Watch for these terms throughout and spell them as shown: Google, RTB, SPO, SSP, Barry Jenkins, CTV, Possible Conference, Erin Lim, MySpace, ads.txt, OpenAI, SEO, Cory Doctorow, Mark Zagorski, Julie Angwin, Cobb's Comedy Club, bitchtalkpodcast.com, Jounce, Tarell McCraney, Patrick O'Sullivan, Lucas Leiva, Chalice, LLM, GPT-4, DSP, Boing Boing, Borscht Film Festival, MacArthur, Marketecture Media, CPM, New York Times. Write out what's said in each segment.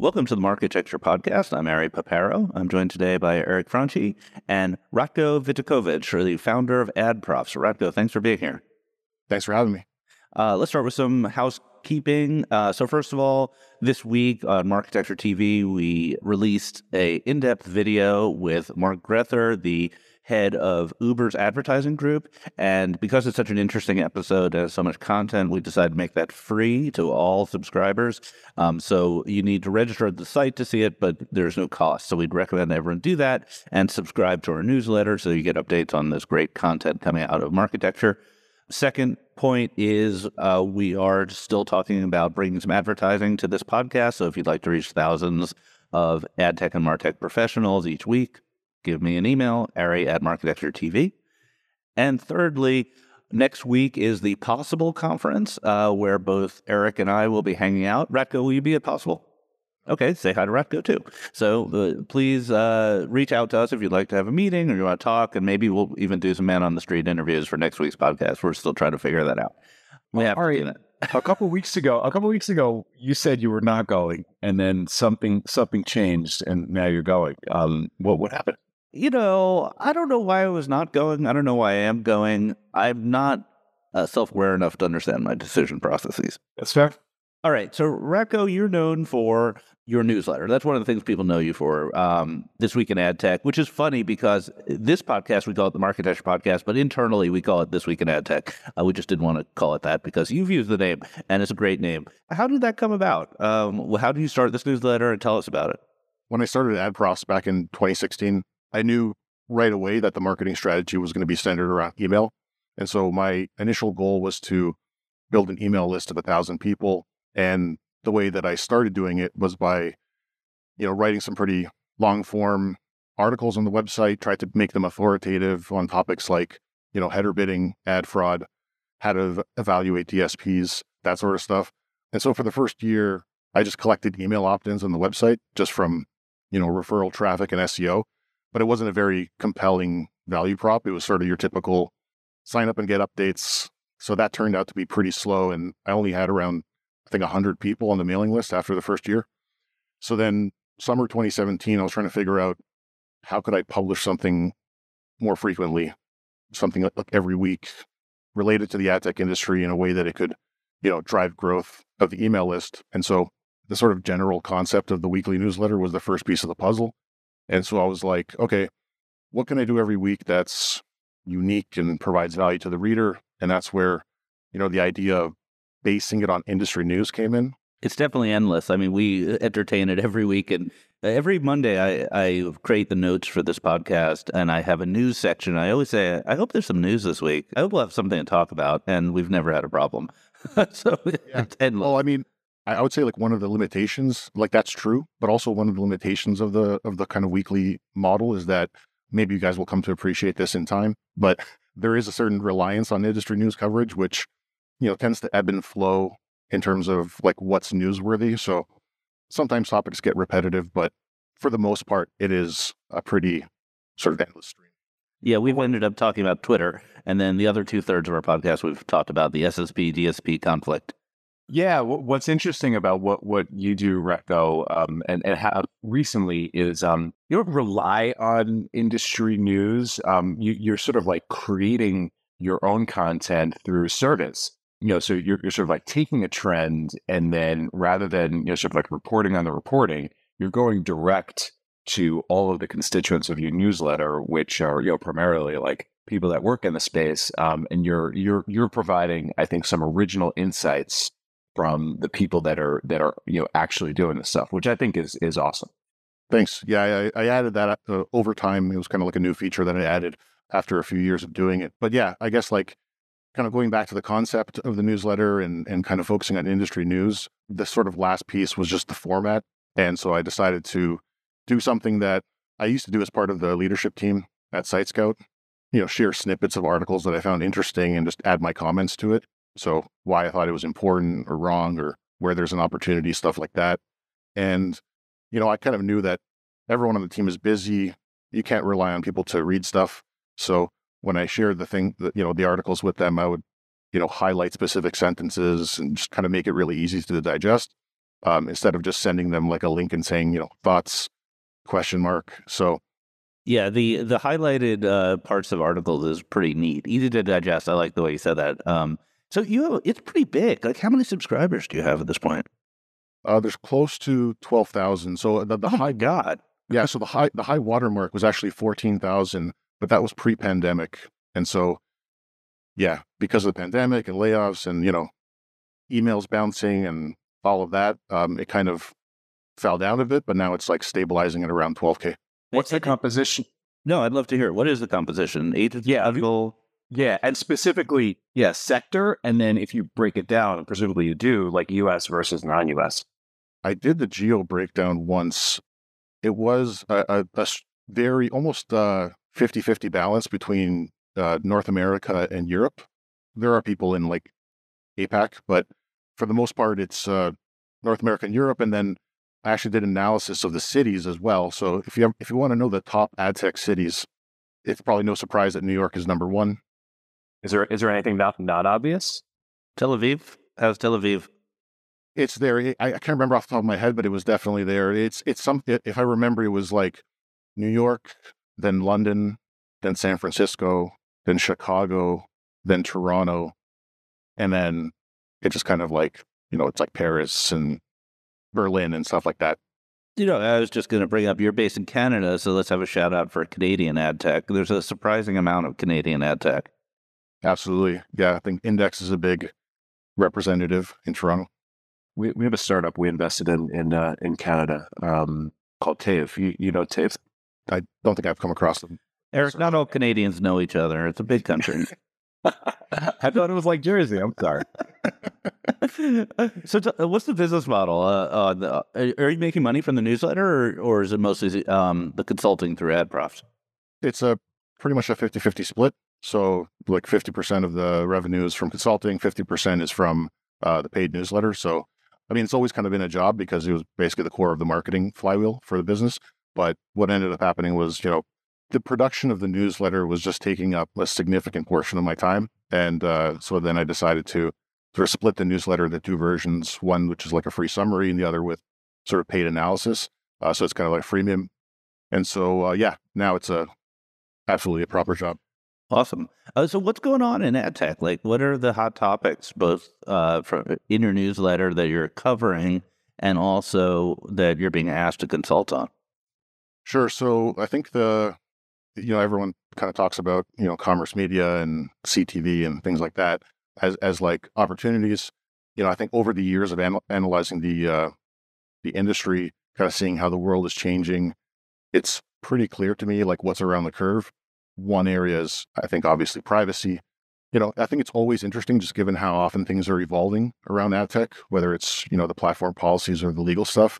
Welcome to the Marketecture Podcast. I'm Ari Paparo. I'm joined today by Eric Franchi and Ratko Vidakovic, the founder of AdProfs. Ratko, thanks for being here. Thanks for having me. Let's start with some housekeeping. So first of all, this week on Marketecture TV, we released an in-depth video with Mark Grether, the head of Uber's advertising group. And because it's such an interesting episode and has so much content, we decided to make that free to all subscribers. So you need to register at the site to see it, but there's no cost. So we'd recommend everyone do that and subscribe to our newsletter so you get updates on this great content coming out of Marketecture. Second point is we are still talking about bringing some advertising to this podcast. So if you'd like to reach thousands of ad tech and martech professionals each week, give me an email, ari@marketecture.tv. And thirdly, next week is the Possible Conference, where both Eric and I will be hanging out. Ratko, will you be at Possible? Okay, say hi to Ratko, too. So please reach out to us if you'd like to have a meeting or you want to talk, and maybe we'll even do some man-on-the-street interviews for next week's podcast. We're still trying to figure that out. We have to do that. A couple of weeks ago, you said you were not going, and then something changed, and now you're going. What happened? You know, I don't know why I was not going. I don't know why I am going. I'm not self-aware enough to understand my decision processes. That's fair. All right. So, Ratko, you're known for your newsletter. That's one of the things people know you for, This Week in Ad Tech, which is funny because this podcast, we call it the Marketecture Podcast, but internally we call it This Week in Ad Tech. We just didn't want to call it that because you've used the name, and it's a great name. How did that come about? How did you start this newsletter, and tell us about it? When I started AdProfs back in 2016, I knew right away that the marketing strategy was going to be centered around email. And so my initial goal was to build an email list of 1,000 people. And the way that I started doing it was by, writing some pretty long form articles on the website, tried to make them authoritative on topics like, header bidding, ad fraud, how to evaluate DSPs, that sort of stuff. And so for the first year, I just collected email opt-ins on the website just from, referral traffic and SEO, but it wasn't a very compelling value prop. It was sort of your typical sign up and get updates. So that turned out to be pretty slow. And I only had around 100 people on the mailing list after the first year. So then summer 2017, I was trying to figure out how could I publish something more frequently, something like every week related to the ad tech industry in a way that it could, drive growth of the email list. And so the sort of general concept of the weekly newsletter was the first piece of the puzzle. And so I was like, okay, what can I do every week that's unique and provides value to the reader? And that's where, the idea of basing it on industry news came in. It's definitely endless. I mean, we entertain it every week. And every Monday, I create the notes for this podcast, and I have a news section. I always say, I hope there's some news this week. I hope we'll have something to talk about, and we've never had a problem. So yeah. It's endless. Well, I mean, I would say one of the limitations, that's true, but also one of the limitations of the kind of weekly model is that maybe you guys will come to appreciate this in time, but there is a certain reliance on industry news coverage, which tends to ebb and flow in terms of what's newsworthy. So sometimes topics get repetitive, but for the most part, it is a pretty sort of endless stream. Yeah, we've ended up talking about Twitter. And then the other 2/3 of our podcast, we've talked about the SSP, DSP conflict. Yeah, what's interesting about what you do, Ratko, and how recently is you don't rely on industry news. You're sort of creating your own content through service. So you're sort of taking a trend, and then rather than sort of reporting on the reporting, you're going direct to all of the constituents of your newsletter, which are primarily people that work in the space, and you're providing, I think, some original insights from the people that are actually doing this stuff, which I think is awesome. Thanks. Yeah, I added that over time. It was kind of a new feature that I added after a few years of doing it. But yeah, I guess kind of going back to the concept of the newsletter and kind of focusing on industry news, the sort of last piece was just the format. And so I decided to do something that I used to do as part of the leadership team at SiteScout, share snippets of articles that I found interesting and just add my comments to it. So why I thought it was important or wrong or where there's an opportunity, stuff like that. And, I kind of knew that everyone on the team is busy. You can't rely on people to read stuff. So when I shared the articles with them, I would, highlight specific sentences and just kind of make it really easy to digest. instead of just sending them like a link and saying, you know, thoughts, question mark. So yeah, the highlighted parts of articles is pretty neat, easy to digest. I like the way you said that. So it's pretty big. Like, how many subscribers do you have at this point? There's close to 12,000. So the oh my God. Yeah. So the high watermark was actually 14,000, but that was pre-pandemic. And so, yeah, because of the pandemic and layoffs and, you know, emails bouncing and all of that, it kind of fell down a bit, but now it's like stabilizing at around 12K. What's the composition? No, I'd love to hear it. What is the composition? Yeah, and specifically, yeah, sector, and then if you break it down, and presumably you do, like U.S. versus non-U.S. I did the geo breakdown once. It was a very, almost 50-50 balance between North America and Europe. There are people in like APAC, but for the most part, it's North America and Europe. And then I actually did analysis of the cities as well. So if you want to know the top ad tech cities, it's probably no surprise that New York is number one. Is there anything not obvious? Tel Aviv? How's Tel Aviv? It's there. I can't remember off the top of my head, but it was definitely there. It's something. If I remember, it was like New York, then London, then San Francisco, then Chicago, then Toronto, and then it just kind of like, you know, it's like Paris and Berlin and stuff like that. You know, I was just going to bring up, you're based in Canada, so let's have a shout out for Canadian ad tech. There's a surprising amount of Canadian ad tech. Absolutely. Yeah, I think Index is a big representative in Toronto. We have a startup we invested in Canada called TAVE. You know TAVE? I don't think I've come across them. Eric, not all Canadians know each other. It's a big country. I thought it was like Jersey. I'm sorry. So what's the business model? Are you making money from the newsletter, or is it mostly the consulting through AdProfs? It's a pretty much a 50-50 split. So like 50% of the revenue is from consulting, 50% is from the paid newsletter. So, I mean, it's always kind of been a job because it was basically the core of the marketing flywheel for the business. But what ended up happening was, you know, the production of the newsletter was just taking up a significant portion of my time. And so then I decided to sort of split the newsletter into two versions, one which is like a free summary and the other with sort of paid analysis. So it's kind of like freemium. And so, yeah, now it's absolutely a proper job. Awesome. So what's going on in ad tech? Like, what are the hot topics, both in your newsletter that you're covering and also that you're being asked to consult on? Sure. So I think you know, everyone kind of talks about, you know, commerce media and CTV and things like that as like opportunities. You know, I think over the years of analyzing the industry, kind of seeing how the world is changing, it's pretty clear to me, like, what's around the curve. One area is, I think, obviously privacy. You know, I think it's always interesting just given how often things are evolving around ad tech, whether it's, you know, the platform policies or the legal stuff.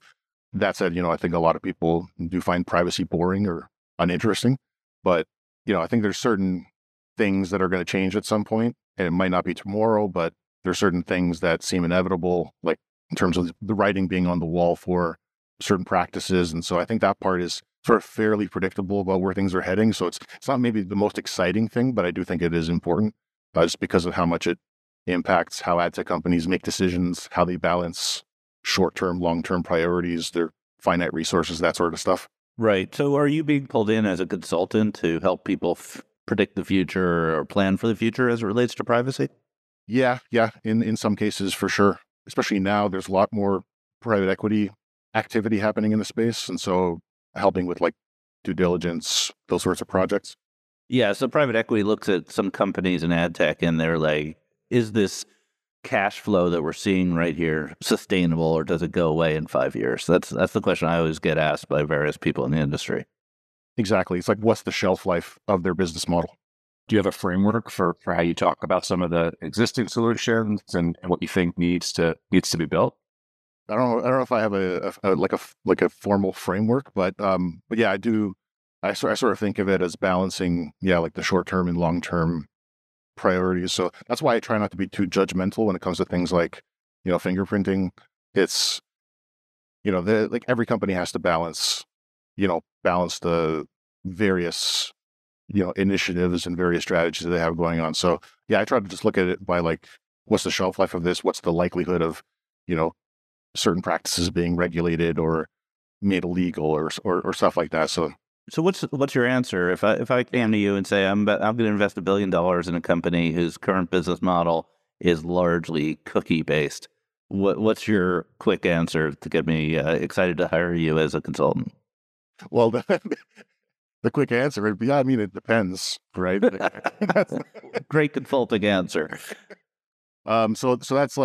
That said, you know, I think a lot of people do find privacy boring or uninteresting. But, you know, I think there's certain things that are going to change at some point, and it might not be tomorrow, but there's certain things that seem inevitable, like in terms of the writing being on the wall for certain practices. And so I think that part is sort of fairly predictable about where things are heading. So it's not maybe the most exciting thing, but I do think it is important just because of how much it impacts how ad tech companies make decisions, how they balance short-term, long-term priorities, their finite resources, that sort of stuff. Right. So are you being pulled in as a consultant to help people predict the future or plan for the future as it relates to privacy? Yeah. Yeah. In some cases, for sure. Especially now, there's a lot more private equity activity happening in the space. And so helping with like due diligence, those sorts of projects. Yeah. So private equity looks at some companies in ad tech and they're like, is this cash flow that we're seeing right here sustainable, or does it go away in 5 years? That's the question I always get asked by various people in the industry. Exactly. It's like, what's the shelf life of their business model? Do you have a framework for how you talk about some of the existing solutions and what you think needs to be built? I don't know if I have a formal framework, but yeah, I do. I sort of think of it as balancing, yeah, like the short term and long term priorities. So that's why I try not to be too judgmental when it comes to things like, you know, fingerprinting. It's, you know, like every company has to balance the various, you know, initiatives and various strategies that they have going on. So yeah, I try to just look at it by like, what's the shelf life of this? What's the likelihood of, you know, certain practices being regulated or made illegal or stuff like that. So what's your answer? If I came to you and say, I'm going to invest $1 billion in a company whose current business model is largely cookie-based, what's your quick answer to get me excited to hire you as a consultant? Well, the quick answer would be, I mean, it depends, right? Great consulting answer. So that's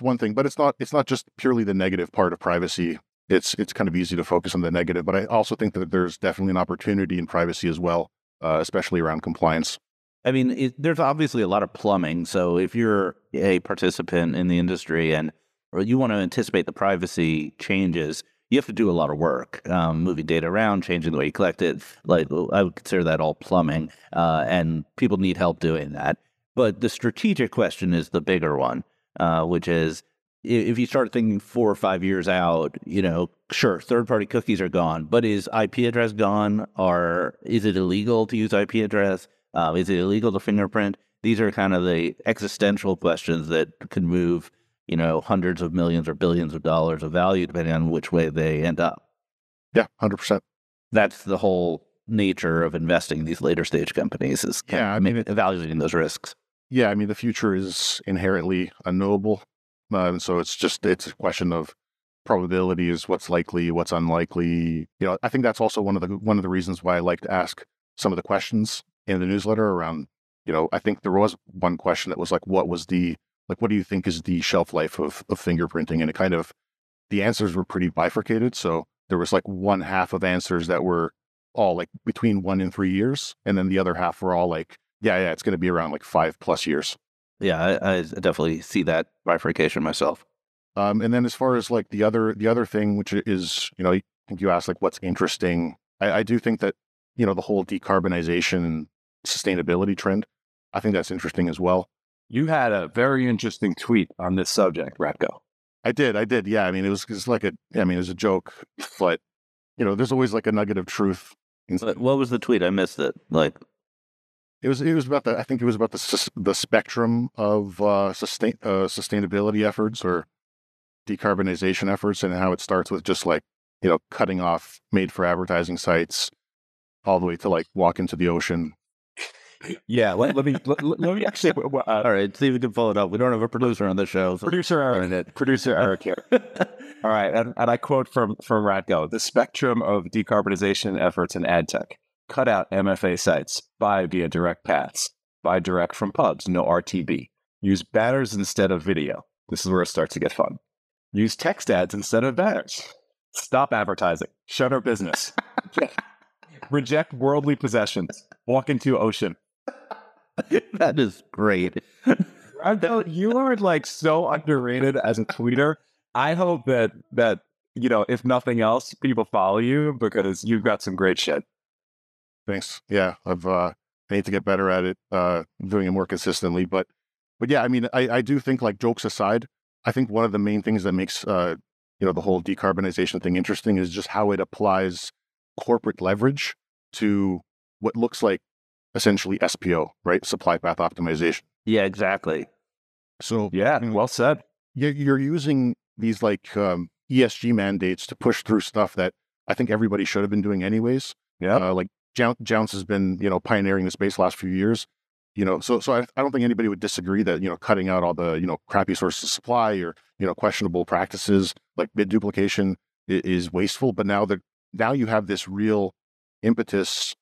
one thing, but it's not just purely the negative part of privacy. It's kind of easy to focus on the negative, but I also think that there's definitely an opportunity in privacy as well, especially around compliance. I mean, there's obviously a lot of plumbing. So if you're a participant in the industry or you want to anticipate the privacy changes, you have to do a lot of work, moving data around, changing the way you collect it. Like, I would consider that all plumbing, and people need help doing that. But the strategic question is the bigger one, which is, if you start thinking 4 or 5 years out, sure, third-party cookies are gone, but is IP address gone? Or is it illegal to use IP address? Is it illegal to fingerprint? These are kind of the existential questions that can move, hundreds of millions or billions of dollars of value, depending on which way they end up. Yeah, 100%. That's the whole nature of investing in these later-stage companies, is evaluating those risks. Yeah, I mean, the future is inherently unknowable. And so it's a question of probability, is what's likely, what's unlikely. I think that's also one of the reasons why I like to ask some of the questions in the newsletter around, I think there was one question that was like, what do you think is the shelf life of fingerprinting? And it kind of, the answers were pretty bifurcated. So there was like one half of answers that were all like between 1 and 3 years. And then the other half were all like, yeah, it's going to be around like 5+ years. Yeah, I definitely see that bifurcation myself. And then as far as like the other thing, which is, I think you asked like what's interesting. I do think that, the whole decarbonization and sustainability trend, I think that's interesting as well. You had a very interesting tweet on this subject, Ratko. I did. Yeah. I mean, it was a joke, but there's always like a nugget of truth. What was the tweet? I missed it. Like, It was about the, I think it was about the spectrum of sustainability efforts or decarbonization efforts, and how it starts with just like, cutting off made for advertising sites all the way to like walk into the ocean. Yeah, let me actually. All right, see if we can follow it up. We don't have a producer on the show. So. Producer Eric here. All right, and I quote from Ratko: the spectrum of decarbonization efforts in ad tech. Cut out MFA sites, buy via direct paths, buy direct from pubs, no RTB. Use banners instead of video. This is where it starts to get fun. Use text ads instead of banners. Stop advertising. Shut our business. Reject worldly possessions. Walk into ocean. That is great. You are like so underrated as a tweeter. I hope that, if nothing else, people follow you, because you've got some great shit. Thanks. Yeah, I need to get better at it, doing it more consistently. But yeah, I mean, I do think, like, jokes aside, I think one of the main things that makes, the whole decarbonization thing interesting is just how it applies corporate leverage to what looks like essentially SPO, right? Supply path optimization. Yeah, exactly. So yeah, well said. You're using these like ESG mandates to push through stuff that I think everybody should have been doing anyways. Yeah, like. Jounce has been, pioneering the space the last few years, so I don't think anybody would disagree that, cutting out all the, crappy sources of supply or, questionable practices like bid duplication is wasteful. But now you have this real impetus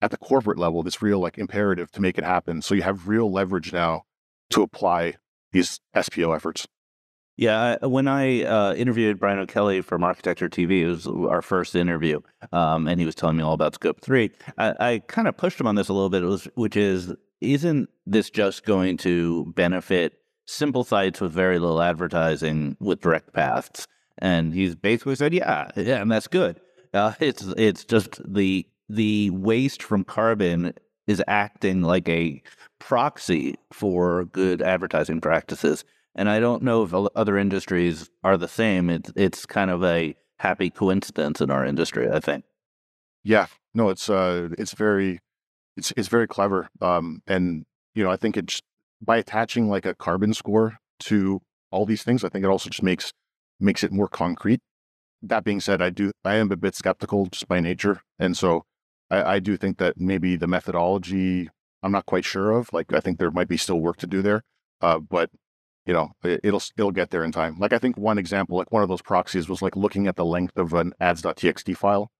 at the corporate level, this real like imperative to make it happen. So you have real leverage now to apply these SPO efforts. Yeah, when I interviewed Brian O'Kelly for Marketecture TV, it was our first interview, and he was telling me all about Scope 3. I kind of pushed him on this a little bit, isn't this just going to benefit simple sites with very little advertising with direct paths? And he's basically said, yeah, and that's good. It's just the waste from carbon is acting like a proxy for good advertising practices. And I don't know if other industries are the same. It's kind of a happy coincidence in our industry, I think. Yeah, no, it's very clever. And I think by attaching like a carbon score to all these things, I think it also just makes makes it more concrete. That being said, I am a bit skeptical just by nature. And so I do think that maybe the methodology I'm not quite sure of. Like, I think there might be still work to do there, but you know, it'll get there in time. Like, I think one example, like one of those proxies was like looking at the length of an ads.txt file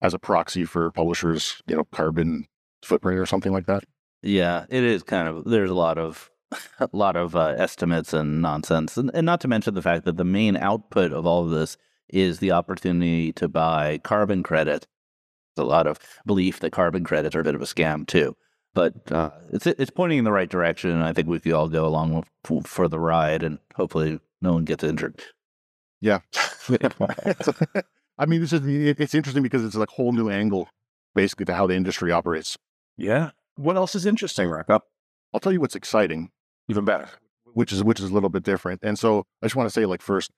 as a proxy for publishers, you know, carbon footprint or something like that. Yeah, it is kind of, there's a lot of estimates and nonsense. And not to mention the fact that the main output of all of this is the opportunity to buy carbon credit. There's a lot of belief that carbon credits are a bit of a scam too. But it's pointing in the right direction, and I think we could all go along for the ride, and hopefully no one gets injured. Yeah. I mean, it's interesting because it's like a whole new angle, basically, to how the industry operates. Yeah. What else is interesting, Ratko? I'll tell you what's exciting. Even better. Which is a little bit different. And so I just want to say, like, first,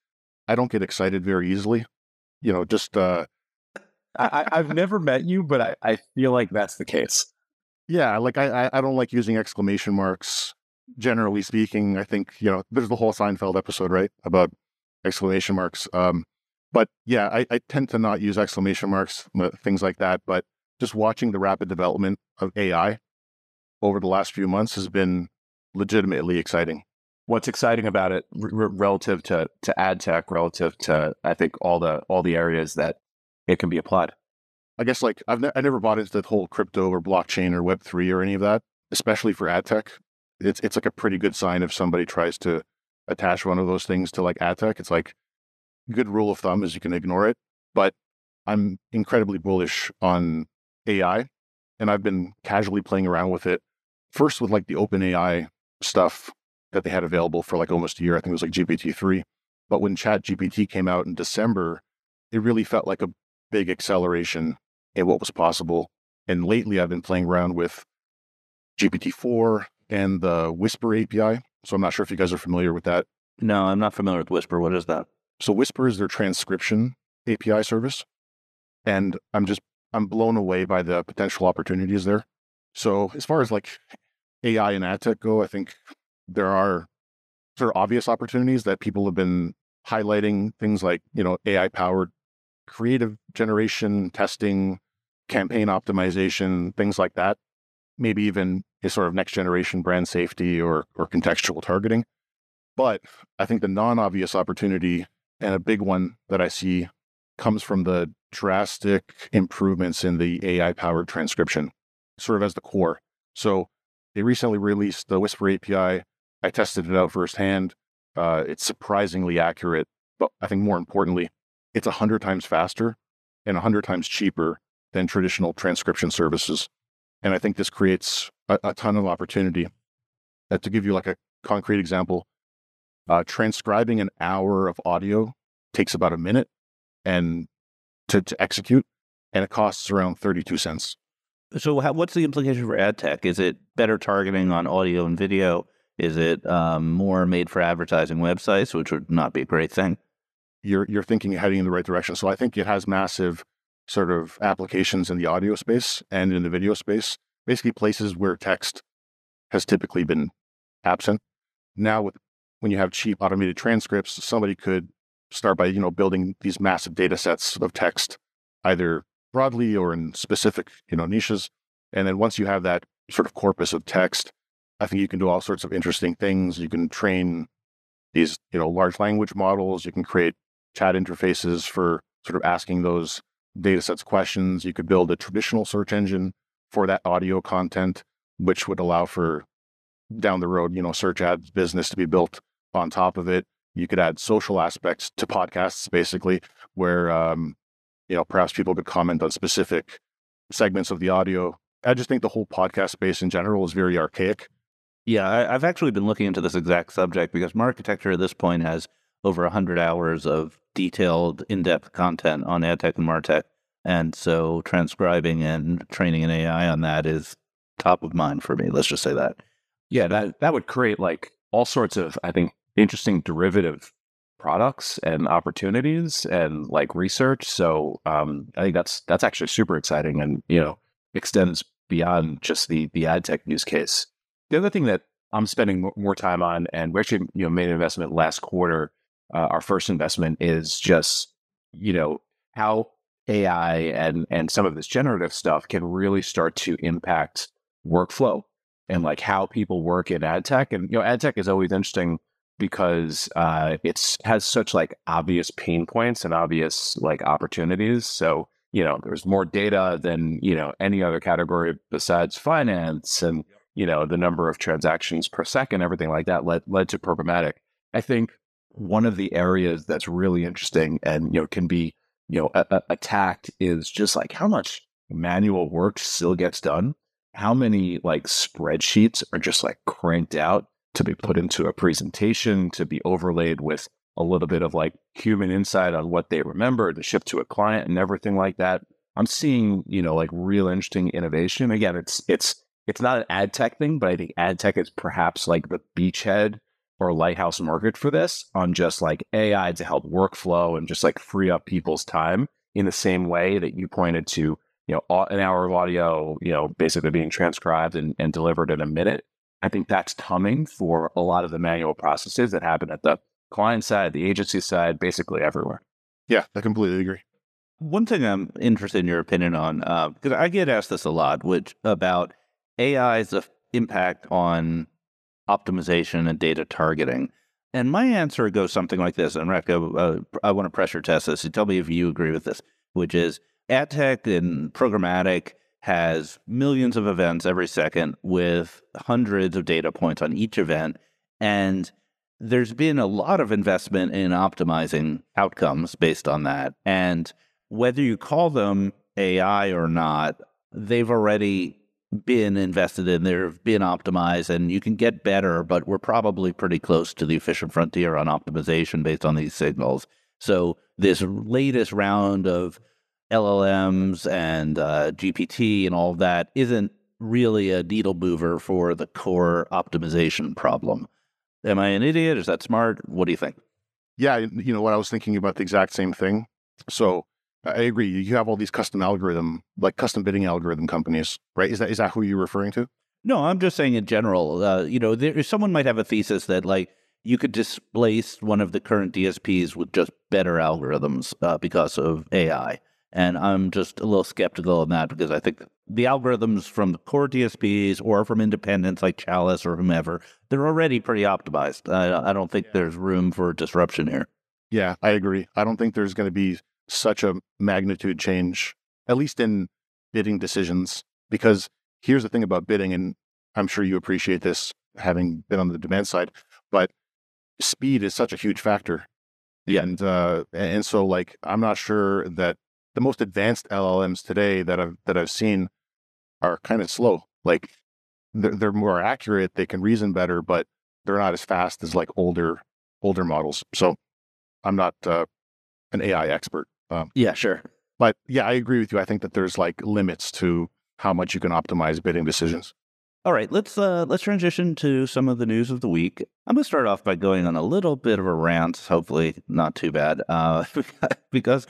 I don't get excited very easily. You know, just... I've never met you, but I feel like that's the case. Yeah, like I don't like using exclamation marks, generally speaking. I think, you know, there's the whole Seinfeld episode, right, about exclamation marks. But yeah, I tend to not use exclamation marks, things like that. But just watching the rapid development of AI over the last few months has been legitimately exciting. What's exciting about it relative to ad tech, relative to, I think, all the areas that it can be applied? I guess, like, I never bought into the whole crypto or blockchain or Web3 or any of that, especially for ad tech. It's like a pretty good sign if somebody tries to attach one of those things to, like, ad tech. It's like, good rule of thumb is you can ignore it. But I'm incredibly bullish on AI, and I've been casually playing around with it. First with, like, the OpenAI stuff that they had available for, like, almost a year. I think it was, like, GPT-3. But when ChatGPT came out in December, it really felt like a big acceleration and what was possible. And lately I've been playing around with GPT-4 and the Whisper API. So I'm not sure if you guys are familiar with that. No, I'm not familiar with Whisper. What is that? So Whisper is their transcription API service. And I'm blown away by the potential opportunities there. So as far as, like, AI and ad tech go, I think there are sort of obvious opportunities that people have been highlighting, things like, you know, AI powered creative generation, testing, campaign optimization, things like that. Maybe even a sort of next generation brand safety or contextual targeting. But I think the non-obvious opportunity, and a big one that I see, comes from the drastic improvements in the AI-powered transcription, sort of as the core. So they recently released the Whisper API. I tested it out firsthand. It's surprisingly accurate, but I think more importantly, it's 100 times faster and 100 times cheaper than traditional transcription services. And I think this creates a ton of opportunity. To give you, like, a concrete example, transcribing an hour of audio takes about a minute and to execute, and it costs around 32 cents. So what's the implication for ad tech? Is it better targeting on audio and video? Is it more made for advertising websites, which would not be a great thing? You're thinking heading in the right direction. So I think it has massive sort of applications in the audio space and in the video space, basically places where text has typically been absent. Now, when you have cheap automated transcripts, somebody could start by, you know, building these massive data sets of text, either broadly or in specific, you know, niches. And then once you have that sort of corpus of text, I think you can do all sorts of interesting things. You can train these, you know, large language models. You can create chat interfaces for sort of asking those data sets questions. You could build a traditional search engine for that audio content, which would allow for, down the road, you know, search ads business to be built on top of it. You could add social aspects to podcasts, basically, where, you know, perhaps people could comment on specific segments of the audio. I just think the whole podcast space in general is very archaic. Yeah, I've actually been looking into this exact subject because Marketecture at this point has over 100 hours of detailed, in-depth content on ad tech and martech. And so transcribing and training an AI on that is top of mind for me. Let's just say that. Yeah, that would create, like, all sorts of, I think, interesting derivative products and opportunities and, like, research. So I think that's actually super exciting, and, you know, extends beyond just the ad tech use case. The other thing that I'm spending more time on, and we actually, you know, made an investment last quarter our first investment is just, you know, how AI and some of this generative stuff can really start to impact workflow and like how people work in ad tech. And, you know, ad tech is always interesting because it has such like obvious pain points and obvious like opportunities. So, you know, there's more data than, you know, any other category besides finance, and, you know, the number of transactions per second, everything like that led to programmatic. I think one of the areas that's really interesting and, you know, can be, you know, attacked is just like how much manual work still gets done. How many like spreadsheets are just like cranked out to be put into a presentation, to be overlaid with a little bit of like human insight on what they remember to ship to a client and everything like that. I'm seeing, you know, like real interesting innovation. Again, it's not an ad tech thing, but I think ad tech is perhaps like the beachhead or lighthouse market for this on just like AI to help workflow and just like free up people's time in the same way that you pointed to, you know, an hour of audio, you know, basically being transcribed and delivered in a minute. I think that's coming for a lot of the manual processes that happen at the client side, the agency side, basically everywhere. Yeah, I completely agree. One thing I'm interested in your opinion on, because I get asked this a lot, which about AI's impact on optimization and data targeting. And my answer goes something like this. And Ratko, I want to pressure test this. So tell me if you agree with this, which is ad tech and programmatic has millions of events every second with hundreds of data points on each event. And there's been a lot of investment in optimizing outcomes based on that. And whether you call them AI or not, they've already been invested in, they've been optimized, and you can get better, but we're probably pretty close to the efficient frontier on optimization based on these signals. So this latest round of LLMs and GPT and all of that isn't really a needle mover for the core optimization problem. Am I an idiot? Is that smart? What do you think? Yeah, you know what? I was thinking about the exact same thing. So I agree. You have all these custom bidding algorithm companies, right? Is that who you're referring to? No, I'm just saying in general, you know, someone might have a thesis that like you could displace one of the current DSPs with just better algorithms because of AI. And I'm just a little skeptical on that because I think the algorithms from the core DSPs or from independents like Chalice or whomever, they're already pretty optimized. I don't think there's room for disruption here. Yeah, I agree. I don't think there's going to be such a magnitude change, at least in bidding decisions, because here's the thing about bidding, and I'm sure you appreciate this having been on the demand side, but speed is such a huge factor. Yeah. And so like, I'm not sure that the most advanced LLMs today that I've seen are kind of slow. Like they're more accurate, they can reason better, but they're not as fast as like older models. So I'm not an AI expert. Yeah, sure. But yeah, I agree with you. I think that there's like limits to how much you can optimize bidding decisions. All right, let's transition to some of the news of the week. I'm going to start off by going on a little bit of a rant, hopefully not too bad, because...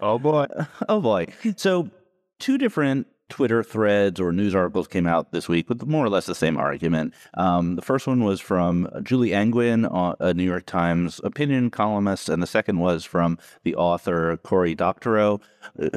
Oh, boy. So two different Twitter threads or news articles came out this week with more or less the same argument. The first one was from Julie Angwin, a New York Times opinion columnist, and the second was from the author Cory Doctorow,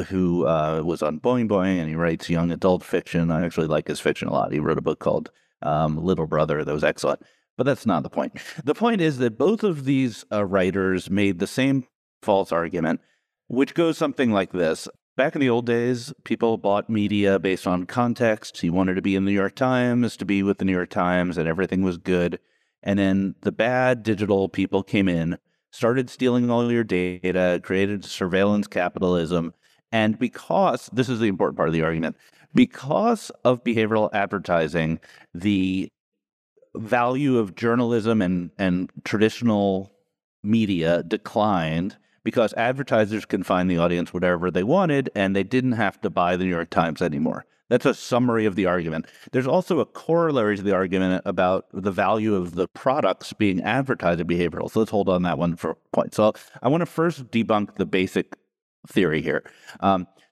who was on Boing Boing, and he writes young adult fiction. I actually like his fiction a lot. He wrote a book called Little Brother that was excellent, but that's not the point. The point is that both of these writers made the same false argument, which goes something like this. Back in the old days, people bought media based on context. You wanted to be in the New York Times, to be with the New York Times, and everything was good. And then the bad digital people came in, started stealing all your data, created surveillance capitalism. And because, this is the important part of the argument, because of behavioral advertising, the value of journalism and traditional media declined, because advertisers can find the audience whatever they wanted, and they didn't have to buy the New York Times anymore. That's a summary of the argument. There's also a corollary to the argument about the value of the products being advertising behavioral. So let's hold on that one for a point. So I want to first debunk the basic theory here.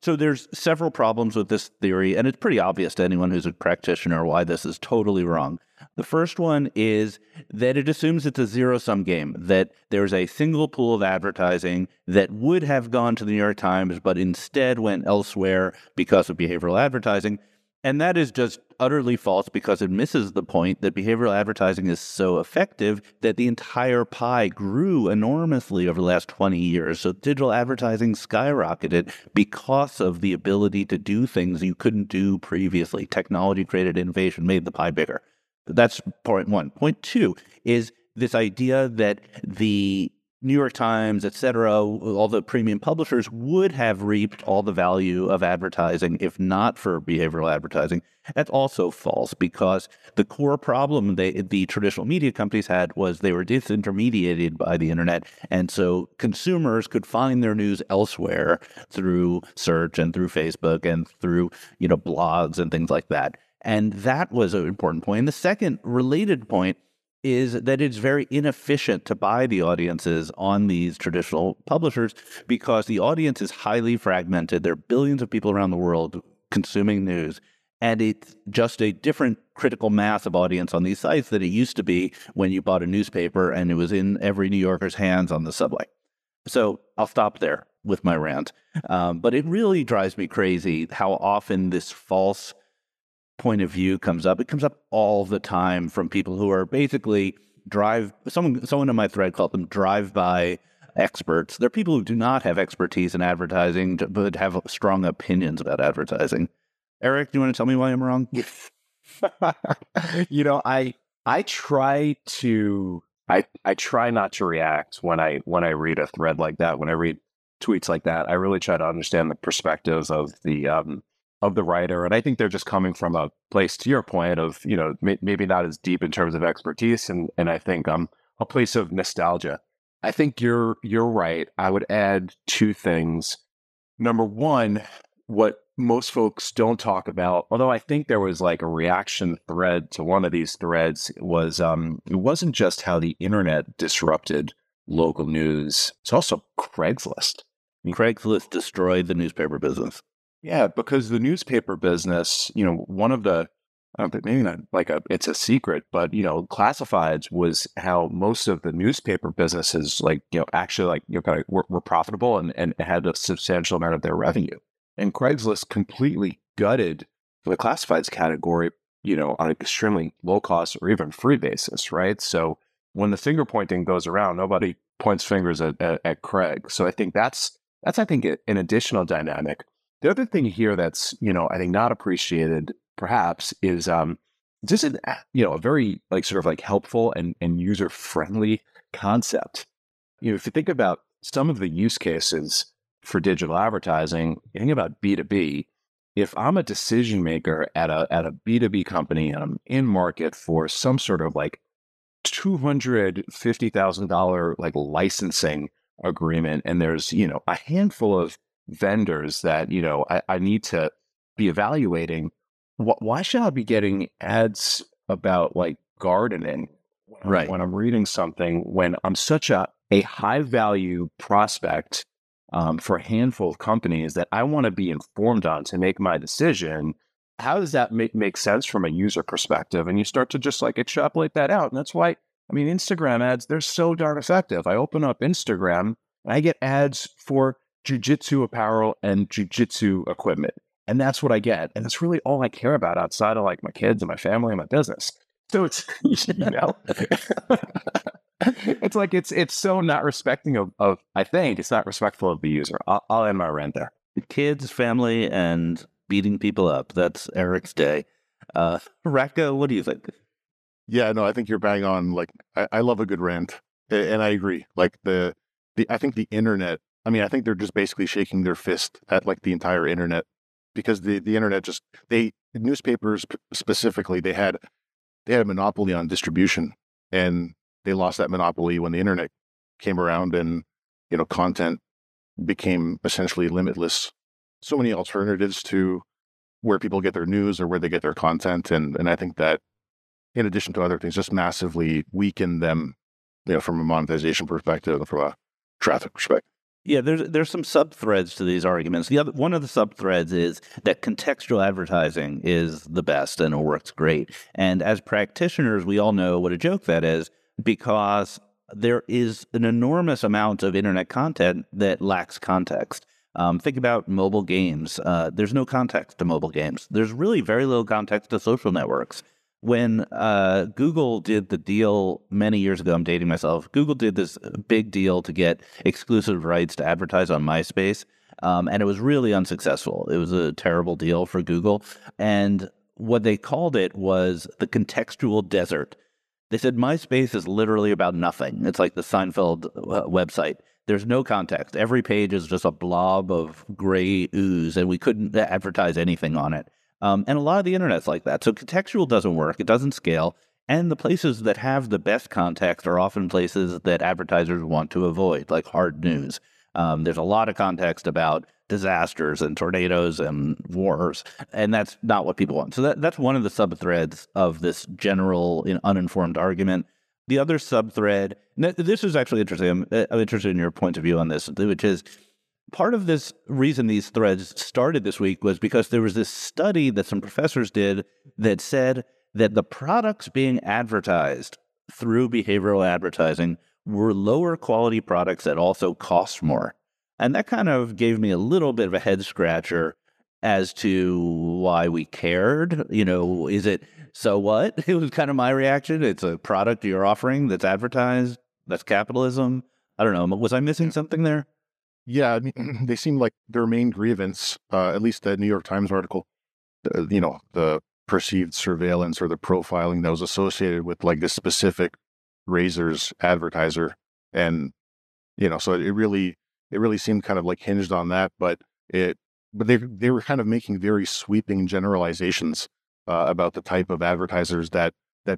So there's several problems with this theory, and it's pretty obvious to anyone who's a practitioner why this is totally wrong. The first one is that it assumes it's a zero-sum game, that there's a single pool of advertising that would have gone to the New York Times, but instead went elsewhere because of behavioral advertising. And that is just utterly false because it misses the point that behavioral advertising is so effective that the entire pie grew enormously over the last 20 years. So digital advertising skyrocketed because of the ability to do things you couldn't do previously. Technology created innovation, made the pie bigger. That's point one. Point two is this idea that the New York Times, et cetera, all the premium publishers would have reaped all the value of advertising if not for behavioral advertising. That's also false because the core problem the traditional media companies had was they were disintermediated by the internet. And so consumers could find their news elsewhere through search and through Facebook and through, blogs and things like that. And that was an important point. And the second related point is that it's very inefficient to buy the audiences on these traditional publishers because the audience is highly fragmented. There are billions of people around the world consuming news. And it's just a different critical mass of audience on these sites than it used to be when you bought a newspaper and it was in every New Yorker's hands on the subway. So I'll stop there with my rant. But it really drives me crazy how often this false point of view comes up. It comes up all the time from people who are basically someone in my thread called them drive-by experts. They're people who do not have expertise in advertising, but have strong opinions about advertising. Eric, do you want to tell me why I'm wrong? I try not to react when I read a thread like that, when I read tweets like that. I really try to understand the perspectives of the writer. And I think they're just coming from a place, to your point, of, maybe not as deep in terms of expertise. And I think a place of nostalgia. I think you're right. I would add two things. Number one, what most folks don't talk about, although I think there was like a reaction thread to one of these threads, was it wasn't just how the internet disrupted local news. It's also Craigslist. Craigslist destroyed the newspaper business. Yeah, because the newspaper business, one of the, I don't think, maybe not like a, it's a secret, but, classifieds was how most of the newspaper businesses, were profitable and had a substantial amount of their revenue. And Craigslist completely gutted the classifieds category, on an extremely low cost or even free basis, right? So when the finger pointing goes around, nobody points fingers at Craig. So I think that's an additional dynamic. The other thing here that's, I think not appreciated perhaps is this is, a very helpful and user-friendly concept. If you think about some of the use cases for digital advertising, you think about B2B. If I'm a decision maker at a B2B company and I'm in market for some sort of $250,000 licensing agreement, and there's, a handful of vendors that, I need to be evaluating, why should I be getting ads about gardening when I'm reading something, when I'm such a high value prospect for a handful of companies that I want to be informed on to make my decision? How does that make sense from a user perspective? And you start to just extrapolate that out. And that's why, Instagram ads, they're so darn effective. I open up Instagram and I get ads for jujitsu apparel and jujitsu equipment. And that's what I get. And that's really all I care about outside of my kids and my family and my business. So it's, it's so not respecting of I think it's not respectful of the user. I'll end my rant there. Kids, family, and beating people up. That's Eric's day. Ratko, what do you think? Yeah, no, I think you're bang on. I love a good rant. And I agree. I think the internet, I think they're just basically shaking their fist at the entire internet, because the internet just, newspapers specifically, they had a monopoly on distribution, and they lost that monopoly when the internet came around and, content became essentially limitless. So many alternatives to where people get their news or where they get their content. And I think that, in addition to other things, just massively weakened them, from a monetization perspective, from a traffic perspective. Yeah, there's some sub-threads to these arguments. The other one of the sub-threads is that contextual advertising is the best and it works great. And as practitioners, we all know what a joke that is, because there is an enormous amount of internet content that lacks context. Think about mobile games. There's no context to mobile games. There's really very little context to social networks. When Google did the deal many years ago, I'm dating myself, Google did this big deal to get exclusive rights to advertise on MySpace, and it was really unsuccessful. It was a terrible deal for Google. And what they called it was the contextual desert. They said MySpace is literally about nothing. It's like the Seinfeld website. There's no context. Every page is just a blob of gray ooze, and we couldn't advertise anything on it. And a lot of the internet's like that. So contextual doesn't work. It doesn't scale. And the places that have the best context are often places that advertisers want to avoid, like hard news. There's a lot of context about disasters and tornadoes and wars, and that's not what people want. So that's one of the sub-threads of this general uninformed argument. The other sub-thread, this is actually interesting. I'm interested in your point of view on this, which is part of this reason these threads started this week was because there was this study that some professors did that said that the products being advertised through behavioral advertising were lower quality products that also cost more. And that kind of gave me a little bit of a head scratcher as to why we cared. You know, is it so what? It was kind of my reaction. It's a product you're offering that's advertised. That's capitalism. I don't know. Was I missing something there? Yeah, I mean, they seem like their main grievance, at least the New York Times article, you know, the perceived surveillance or the profiling that was associated with like this specific Razor's advertiser. And, you know, so it really seemed kind of like hinged on that, but they were kind of making very sweeping generalizations about the type of advertisers that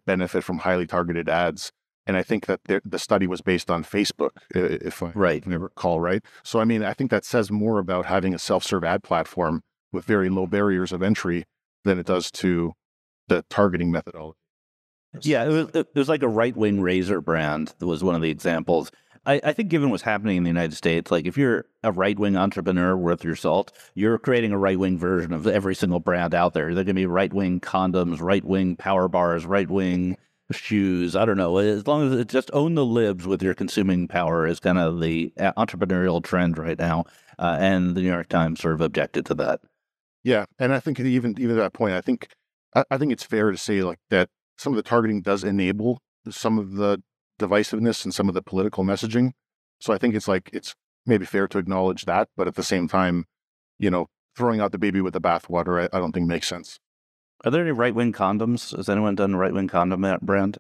benefit from highly targeted ads. And I think that the study was based on Facebook, if I recall right. So, I mean, I think that says more about having a self-serve ad platform with very low barriers of entry than it does to the targeting methodology. Yeah, it was like a right-wing Razor brand that was one of the examples. I think given what's happening in the United States, like if you're a right-wing entrepreneur worth your salt, you're creating a right-wing version of every single brand out there. There can be right-wing condoms, right-wing power bars, right-wing shoes. I don't know. As long as it just own the libs with your consuming power is kind of the entrepreneurial trend right now. And the New York Times sort of objected to that. Yeah. And I think even at that point, I think it's fair to say like that some of the targeting does enable some of the divisiveness and some of the political messaging. So I think it's maybe fair to acknowledge that, but at the same time, you know, throwing out the baby with the bathwater, I don't think makes sense. Are there any right-wing condoms? Has anyone done a right-wing condom brand?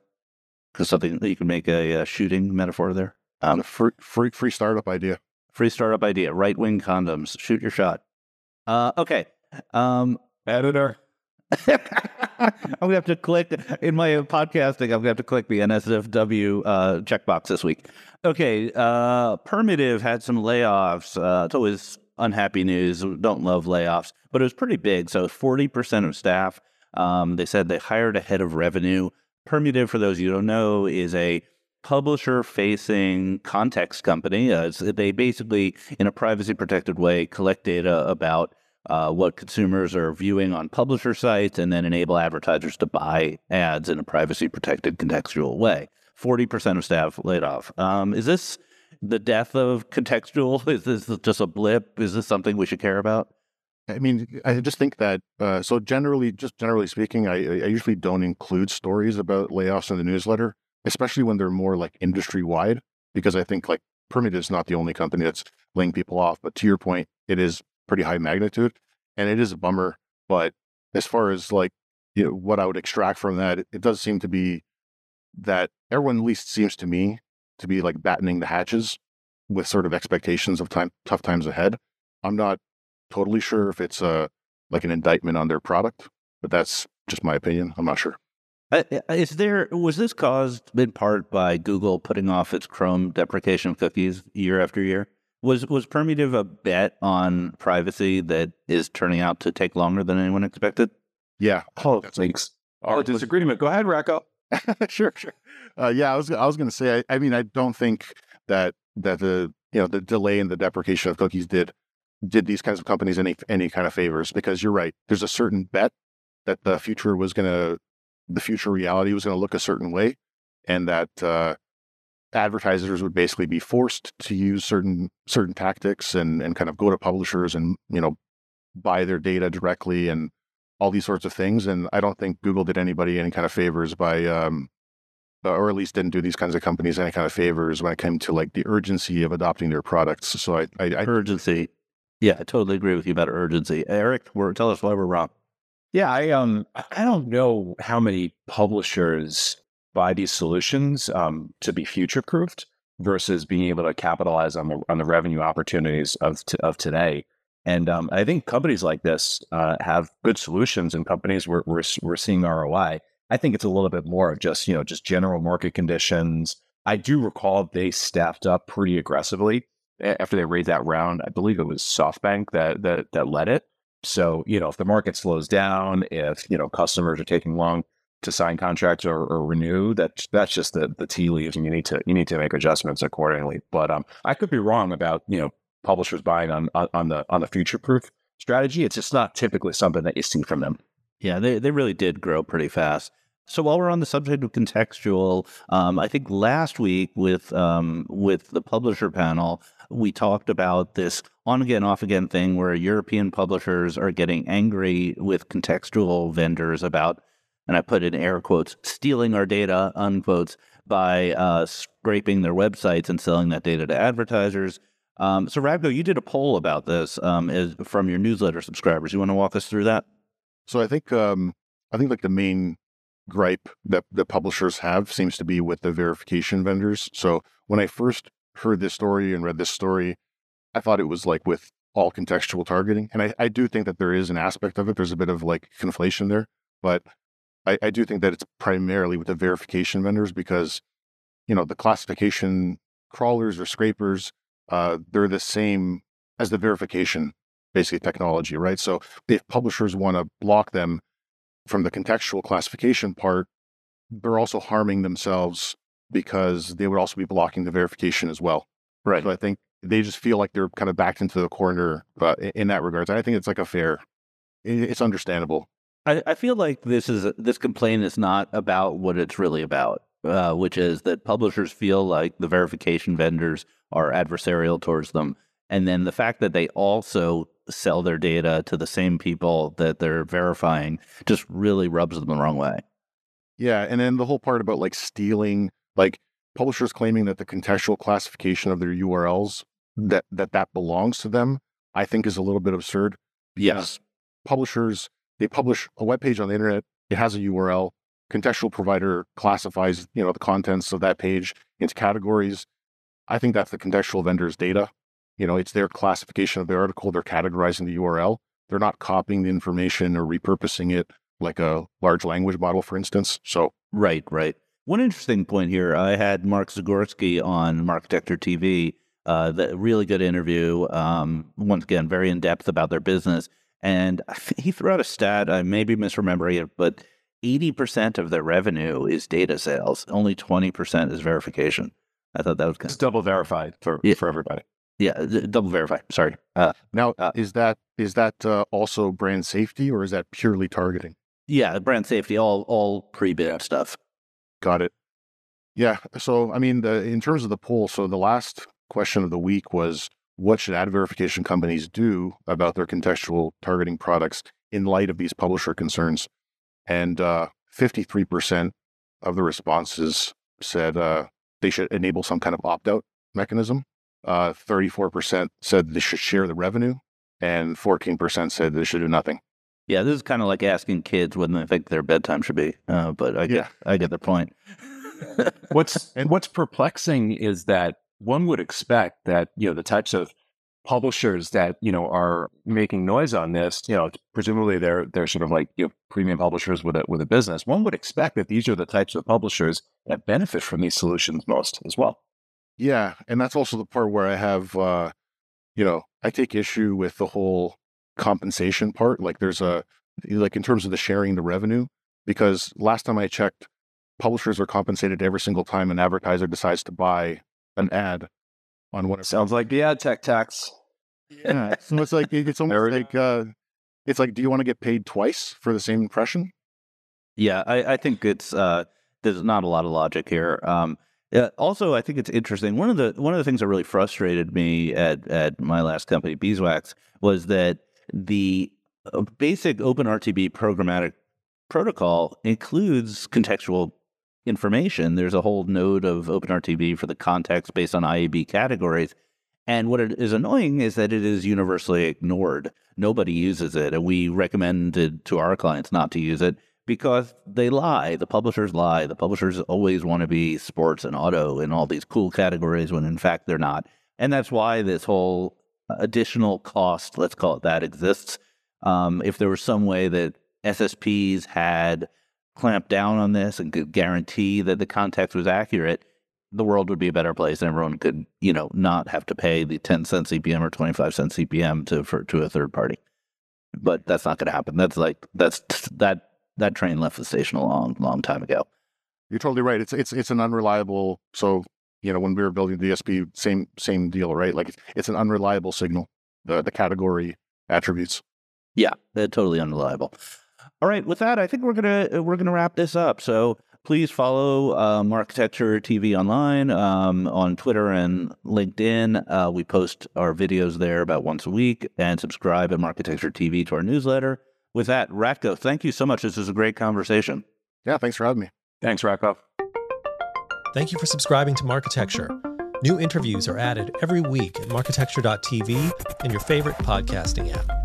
Because something that you can make a shooting metaphor there. Free startup idea. Free startup idea. Right-wing condoms. Shoot your shot. Okay. Editor. I'm going to have to click in my podcasting. I'm going to have to click the NSFW checkbox this week. Okay. Permutive had some layoffs. It's always unhappy news. Don't love layoffs, but it was pretty big. So 40% of staff. They said they hired a head of revenue. Permutive, for those you don't know, is a publisher-facing context company. They basically, in a privacy-protected way, collect data about what consumers are viewing on publisher sites and then enable advertisers to buy ads in a privacy-protected contextual way. 40% of staff laid off. Is this the death of contextual? Is this just a blip? Is this something we should care about? I mean, I just think that, so generally speaking, I usually don't include stories about layoffs in the newsletter, especially when they're more like industry-wide, because I think like Permutive is not the only company that's laying people off. But to your point, it is pretty high magnitude and it is a bummer. But as far as like, you know, what I would extract from that, it does seem to be that everyone, at least seems to me, to be like battening the hatches with sort of expectations of tough times ahead. I'm not totally sure if it's like an indictment on their product, but that's just my opinion. I'm not sure. Was this caused in part by Google putting off its Chrome deprecation cookies year after year? Was Permutive a bet on privacy that is turning out to take longer than anyone expected? Yeah. Oh, thanks. Our disagreement. Go ahead, Ratko. Sure. Yeah, I was going to say, I mean, I don't think that the you know, the delay in the deprecation of cookies did these kinds of companies any kind of favors, because you're right. There's a certain bet that the future was going to, the future reality was going to look a certain way, and that advertisers would basically be forced to use certain tactics and kind of go to publishers and, you know, buy their data directly and all these sorts of things. And I don't think Google did anybody any kind of favors by, or at least didn't do these kinds of companies any kind of favors when it came to like the urgency of adopting their products. So I urgency. Yeah, I totally agree with you about urgency. Eric, tell us why we're wrong. Yeah, I don't know how many publishers buy these solutions to be future-proofed versus being able to capitalize on the revenue opportunities of today. And I think companies like this have good solutions, and companies we're seeing ROI. I think it's a little bit more of just, you know, just general market conditions. I do recall they staffed up pretty aggressively after they raised that round. I believe it was SoftBank that led it. So, you know, if the market slows down, if, you know, customers are taking long to sign contracts or renew, that's just the tea leaves, and you need to make adjustments accordingly. But I could be wrong about, you know, publishers buying on the future-proof strategy. It's just not typically something that you see from them. Yeah, they really did grow pretty fast. So while we're on the subject of contextual, I think last week with the publisher panel, we talked about this on-again, off-again thing where European publishers are getting angry with contextual vendors about, and I put in air quotes, stealing our data, unquotes, by scraping their websites and selling that data to advertisers. So Ratko, you did a poll about this from your newsletter subscribers. You want to walk us through that? So I think like the main gripe that the publishers have seems to be with the verification vendors. So when I first heard this story and read this story, I thought it was like with all contextual targeting. And I do think that there is an aspect of it. There's a bit of like conflation there, but I do think that it's primarily with the verification vendors because, you know, the classification crawlers or scrapers, they're the same as the verification, basically, technology, right? So if publishers want to block them from the contextual classification part, they're also harming themselves because they would also be blocking the verification as well. Right. So I think they just feel like they're kind of backed into the corner in that regard. And I think it's like a fair, it's understandable. I feel like this complaint is not about what it's really about, which is that publishers feel like the verification vendors are adversarial towards them. And then the fact that they also sell their data to the same people that they're verifying just really rubs them the wrong way. Yeah. And then the whole part about like stealing, like publishers claiming that the contextual classification of their URLs, that belongs to them, I think is a little bit absurd. Yes. Publishers, they publish a web page on the internet. It has a URL. Contextual provider classifies, you know, the contents of that page into categories. I think that's the contextual vendor's data. You know, it's their classification of the article. They're categorizing the URL. They're not copying the information or repurposing it like a large language model, for instance. So right. One interesting point here. I had Mark Zagorski on Marketecture TV, the really good interview. Once again, very in depth about their business, and he threw out a stat. I may be misremembering it, but 80% of their revenue is data sales. Only 20% is verification. I thought that was kind of double verified for everybody. Yeah, double verify. Sorry. Now, is that also brand safety, or is that purely targeting? Yeah, brand safety, all pre-bid stuff. Got it. Yeah. So, I mean, in terms of the poll, so the last question of the week was, what should ad verification companies do about their contextual targeting products in light of these publisher concerns? And 53% of the responses said they should enable some kind of opt-out mechanism. 34% said they should share the revenue, and 14% said they should do nothing. Yeah, this is kind of like asking kids when they think their bedtime should be, but I get their point. What's perplexing is that one would expect that, you know, the types of publishers that, you know, are making noise on this, you know, presumably they're sort of like, you know, premium publishers with a business. One would expect that these are the types of publishers that benefit from these solutions most as well. Yeah, and that's also the part where I have, you know, I take issue with the whole compensation part. Like there's in terms of the sharing the revenue, because last time I checked, publishers are compensated every single time an advertiser decides to buy an ad. on one of sounds like the ad tech tax. Yeah, so it's almost like it's like, do you want to get paid twice for the same impression? Yeah, I think it's there's not a lot of logic here. Also, I think it's interesting. One of the things that really frustrated me at my last company, Beeswax, was that the basic OpenRTB programmatic protocol includes contextual information. There's a whole node of OpenRTB for the context based on IAB categories. And what is annoying is that it is universally ignored. Nobody uses it. And we recommended to our clients not to use it because they lie. The publishers lie. The publishers always want to be sports and auto and all these cool categories when in fact they're not. And that's why this whole additional cost, let's call it that, exists. If there was some way that SSPs had clamped down on this and could guarantee that the context was accurate, the world would be a better place and everyone could, you know, not have to pay the 10 cent CPM or 25 cent CPM to a third party. But that's not going to happen. That's like, that train left the station a long, long time ago. You're totally right. It's an unreliable. So, you know, when we were building DSP, same deal, right? Like it's an unreliable signal, the category attributes. Yeah, they're totally unreliable. All right, with that, I think we're gonna wrap this up. So please follow Marketecture TV online on Twitter and LinkedIn. We post our videos there about once a week, and subscribe at Marketecture TV to our newsletter. With that, Ratko, thank you so much. This was a great conversation. Yeah, thanks for having me. Thanks, Ratko. Thank you for subscribing to Marketecture. New interviews are added every week at Marketecture.tv and your favorite podcasting app.